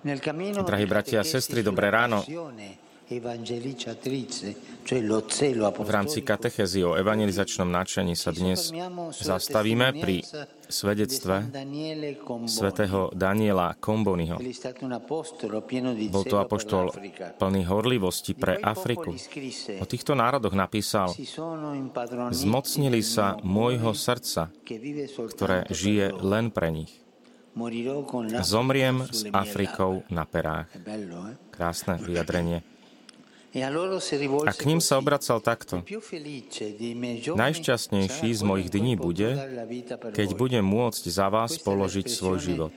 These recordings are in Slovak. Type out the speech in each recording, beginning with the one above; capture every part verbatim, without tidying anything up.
Drahí bratia a sestry, dobré ráno. V rámci katechézy o evangelizačnom nadšení sa dnes zastavíme pri svedectve svätého Daniela Komboniho. Bol to apoštol plný horlivosti pre Afriku. O týchto národoch napísal: zmocnili sa môjho srdca, ktoré žije len pre nich. Zomriem s Afrikou na perách. Krásne vyjadrenie. A k ním sa obracal takto: najšťastnejší z mojich dní bude, keď budem môcť za vás položiť svoj život.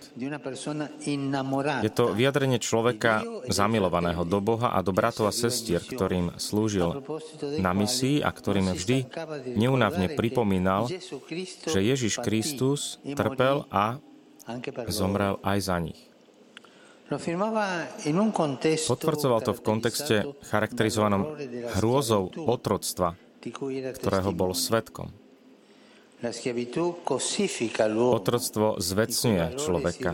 Je to vyjadrenie človeka zamilovaného do Boha a do bratov a sestier, ktorým slúžil na misii a ktorým vždy neúnavne pripomínal, že Ježiš Kristus trpel a zomrel aj za nich. Potvrdzoval to v kontexte charakterizovanom hrôzou otroctva, ktorého bol svedkom. Otroctvo zvecňuje človeka,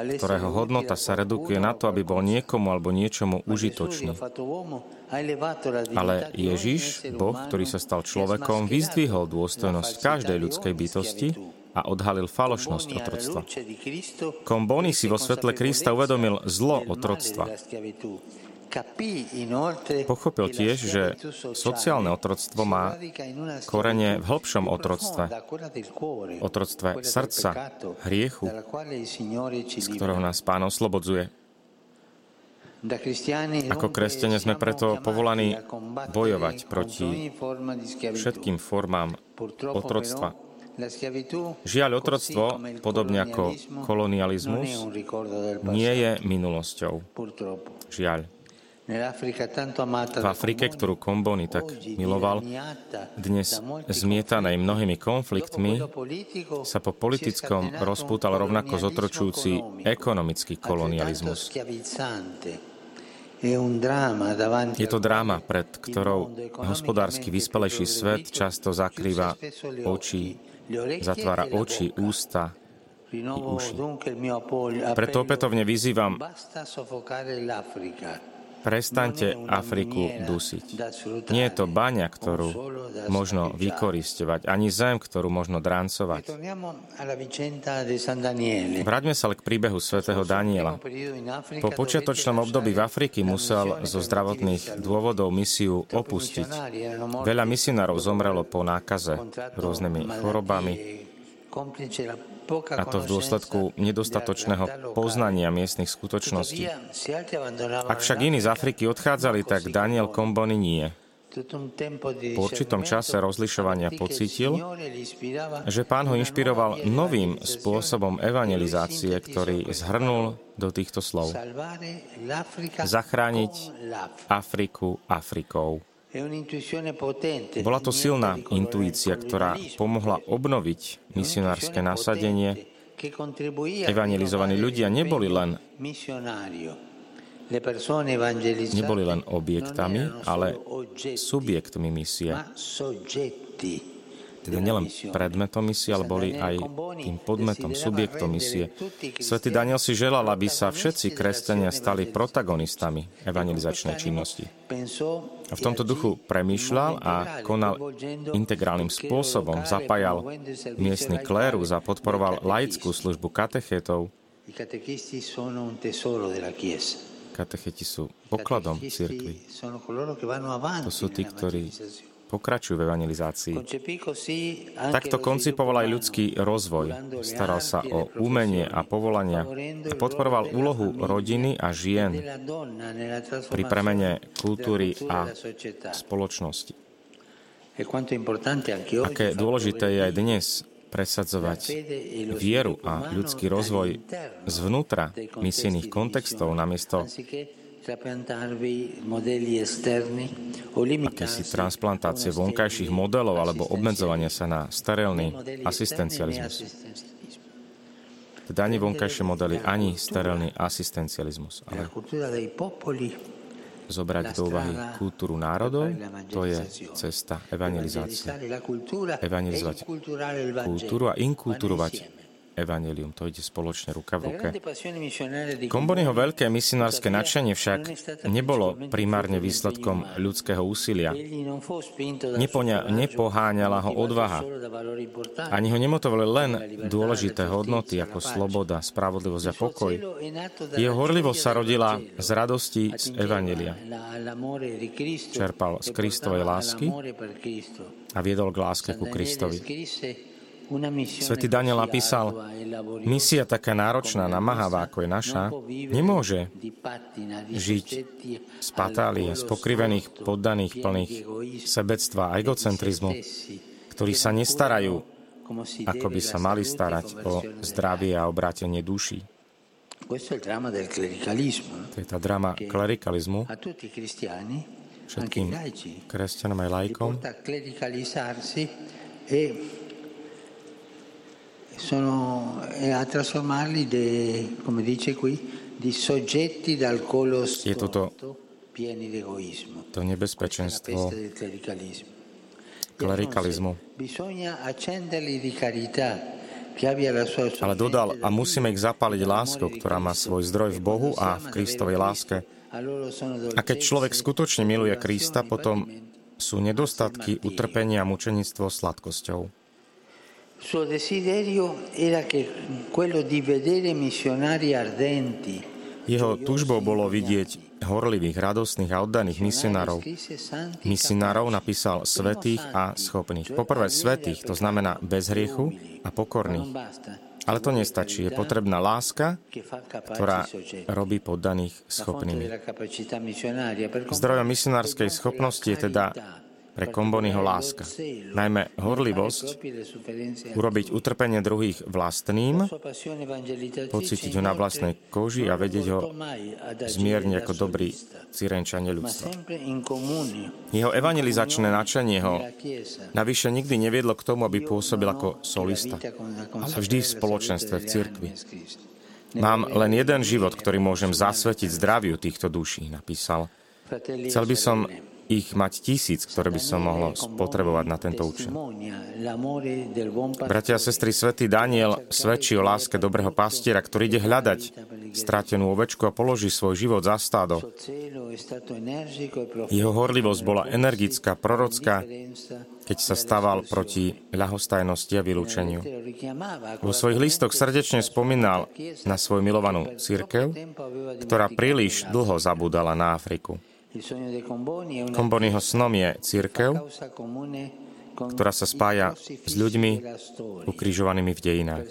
ktorého hodnota sa redukuje na to, aby bol niekomu alebo niečomu užitočný. Ale Ježiš, Boh, ktorý sa stal človekom, vyzdvihol dôstojnosť každej ľudskej bytosti a odhalil falošnosť otroctva. Komboni si vo svetle Krista uvedomil zlo otroctva. Pochopil tiež, že sociálne otroctvo má korene v hlbšom otroctve, otroctve srdca, hriechu, z ktorého nás Pán oslobodzuje. Ako kresťania sme preto povolaní bojovať proti všetkým formám otroctva. Žiaľ, otroctvo, podobne ako kolonializmus, nie je minulosťou. Žiaľ. V Afrike, ktorú Komboni tak miloval, dnes zmietanej mnohými konfliktmi, sa po politickom rozpútal rovnako zotročujúci ekonomický kolonializmus. Je to dráma, pred ktorou hospodársky vyspelejší svet často zakrýva oči, zatvára oči, ústa i uši. Preto opätovne vyzývam, prestaňte Afriku dusiť. Nie je to baňa, ktorú možno vykorisťovať, ani zem, ktorú možno drancovať. Vráťme sa k príbehu svätého Daniela. Po počiatočnom období v Afrike musel zo zdravotných dôvodov misiu opustiť. Veľa misionárov zomrelo po nákaze rôznymi chorobami, a to v dôsledku nedostatočného poznania miestnych skutočností. Ak však iní z Afriky odchádzali, tak Daniel Komboni nie. Po určitom čase rozlišovania pocítil, že Pán ho inšpiroval novým spôsobom evangelizácie, ktorý zhrnul do týchto slov: zachrániť Afriku Afrikou. Bola to silná intuícia, ktorá pomohla obnoviť misionárske nasadenie. Evangelizovaní ľudia neboli len, neboli len objektami, ale subjektmi misie. Teda nielen predmetom misie, ale boli aj tým podmetom, subjektom misie. Svätý Daniel si želal, aby sa všetci kresťania stali protagonistami evangelizačnej činnosti. A v tomto duchu premýšľal a konal integrálnym spôsobom, zapájal miestny klérus a podporoval laickú službu katechetov. Katecheti sú pokladom cirkvi. To sú tí, ktorí pokračujú v evangelizácii. Takto koncipoval aj ľudský rozvoj. Staral sa o umenie a povolania a podporoval úlohu rodiny a žien pri premene kultúry a spoločnosti. Aké dôležité je aj dnes presadzovať vieru a ľudský rozvoj zvnútra misijných kontextov namiesto akési transplantácie vonkajších modelov alebo obmedzovania sa na sterilný asistencializmus. Teda ani vonkajšie modely, ani sterilný asistencializmus. Ale zobrať do úvahy kultúru národov, to je cesta evangelizácie. Evangelizovať kultúru a inkulturovať evanjelium. To ide spoločne ruka v ruke. Komboniho veľké misionárske nadšenie však nebolo primárne výsledkom ľudského úsilia. Nepoňa, nepoháňala ho odvaha. Ani ho nemotovali len dôležité hodnoty ako sloboda, spravodlivosť a pokoj. Jeho horlivosť sa rodila z radosti z evanjelia. Čerpal z Kristovej lásky a viedol k láske ku Kristovi. Svätý Daniel napísal, misia taká náročná, namáhavá, ako je naša, nemôže žiť z patálie, z pokrivených poddaných plných sebectva a egocentrizmu, ktorí sa nestarajú, ako by sa mali starať o zdravie a obrátenie duší. To je tá drama klerikalizmu, všetkým kresťanom aj laikom, sono a trasformarli de, come dice qui, di soggetti dal collo storto pieni di egoismo. To nebezpečenstvo klerikalizmu. Bisogna accenderli di carità. Ale dodal, a musíme ich zapáliť láskou, ktorá má svoj zdroj v Bohu a v Kristovej láske. A keď človek skutočne miluje Krista, potom sú nedostatky utrpenia a mučenictvo sladkosťou. Suo desiderio era che quello di vedere missionari ardenti. Jeho túžbou bolo vidieť horlivých, radostných a oddaných misionárov. Misionárov napísal svätých a schopných. Poprvé svätých, to znamená bez hriechu a pokorných. Ale to nestačí. Je potrebná láska, ktorá robí poddaných schopnými. Zdrojom misionárskej schopnosti je teda pre Komboniho láska, najmä horlivosť, urobiť utrpenie druhých vlastným, pocítiť ho na vlastnej koži a vedieť ho zmierne ako dobrý Cyrenčanie ľudstva. Jeho evangelizačné nadšenie ho navyše nikdy neviedlo k tomu, aby pôsobil ako solista, ale vždy v spoločenstve, v cirkvi. Mám len jeden život, ktorý môžem zasvetiť zdraviu týchto duší, napísal. Chcel by som ich mať tisíc, ktoré by som mohol spotrebovať na tento účel. Bratia a sestry, svätý Daniel svedčí o láske dobrého pastiera, ktorý ide hľadať stratenú ovečku a položí svoj život za stádo. Jeho horlivosť bola energická, prorocká, keď sa stával proti ľahostajnosti a vylúčeniu. Vo svojich listoch srdečne spomínal na svoju milovanú cirkev, ktorá príliš dlho zabúdala na Afriku. Komboniho snom je cirkev, ktorá sa spája s ľuďmi ukrižovanými v dejinách,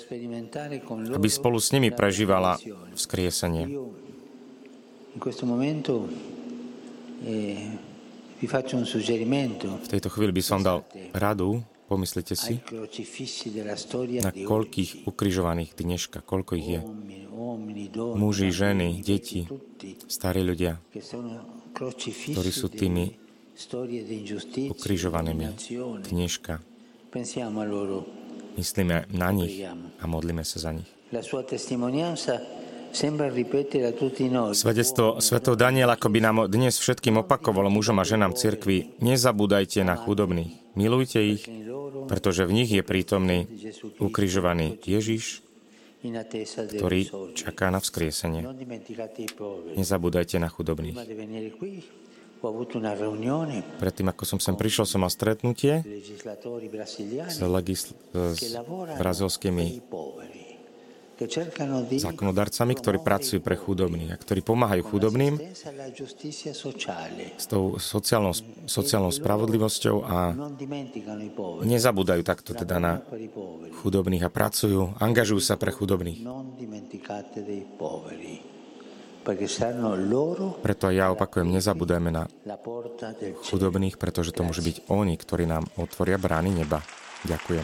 aby spolu s nimi prežívala vzkriesenie. V tejto chvíli by som dal radu, pomyslite si, na koľkých ukrižovaných dneška, koľko ich je. Muži, ženy, deti, starí ľudia, ktorí sú tými ukrižovanými dneška. Myslíme na nich a modlíme sa za nich. Svedectvo svätého Daniela, ako by nám dnes všetkým opakovalo, mužom a ženám cirkvi, nezabúdajte na chudobných, milujte ich, pretože v nich je prítomný ukrižovaný Ježiš, ktorý čaká na vzkriesenie. Nezabúdajte na chudobných. Predtým, ako som sem prišiel, som mal stretnutie s, legisl- s brazilskými zákonodarcami, ktorí pracujú pre chudobných a ktorí pomáhajú chudobným s tou sociálnou, sociálnou spravodlivosťou a nezabúdajú takto teda na chudobných a pracujú, angažujú sa pre chudobných. Preto aj ja opakujem, nezabúdajme na chudobných, pretože to môžu byť oni, ktorí nám otvoria brány neba. Ďakujem.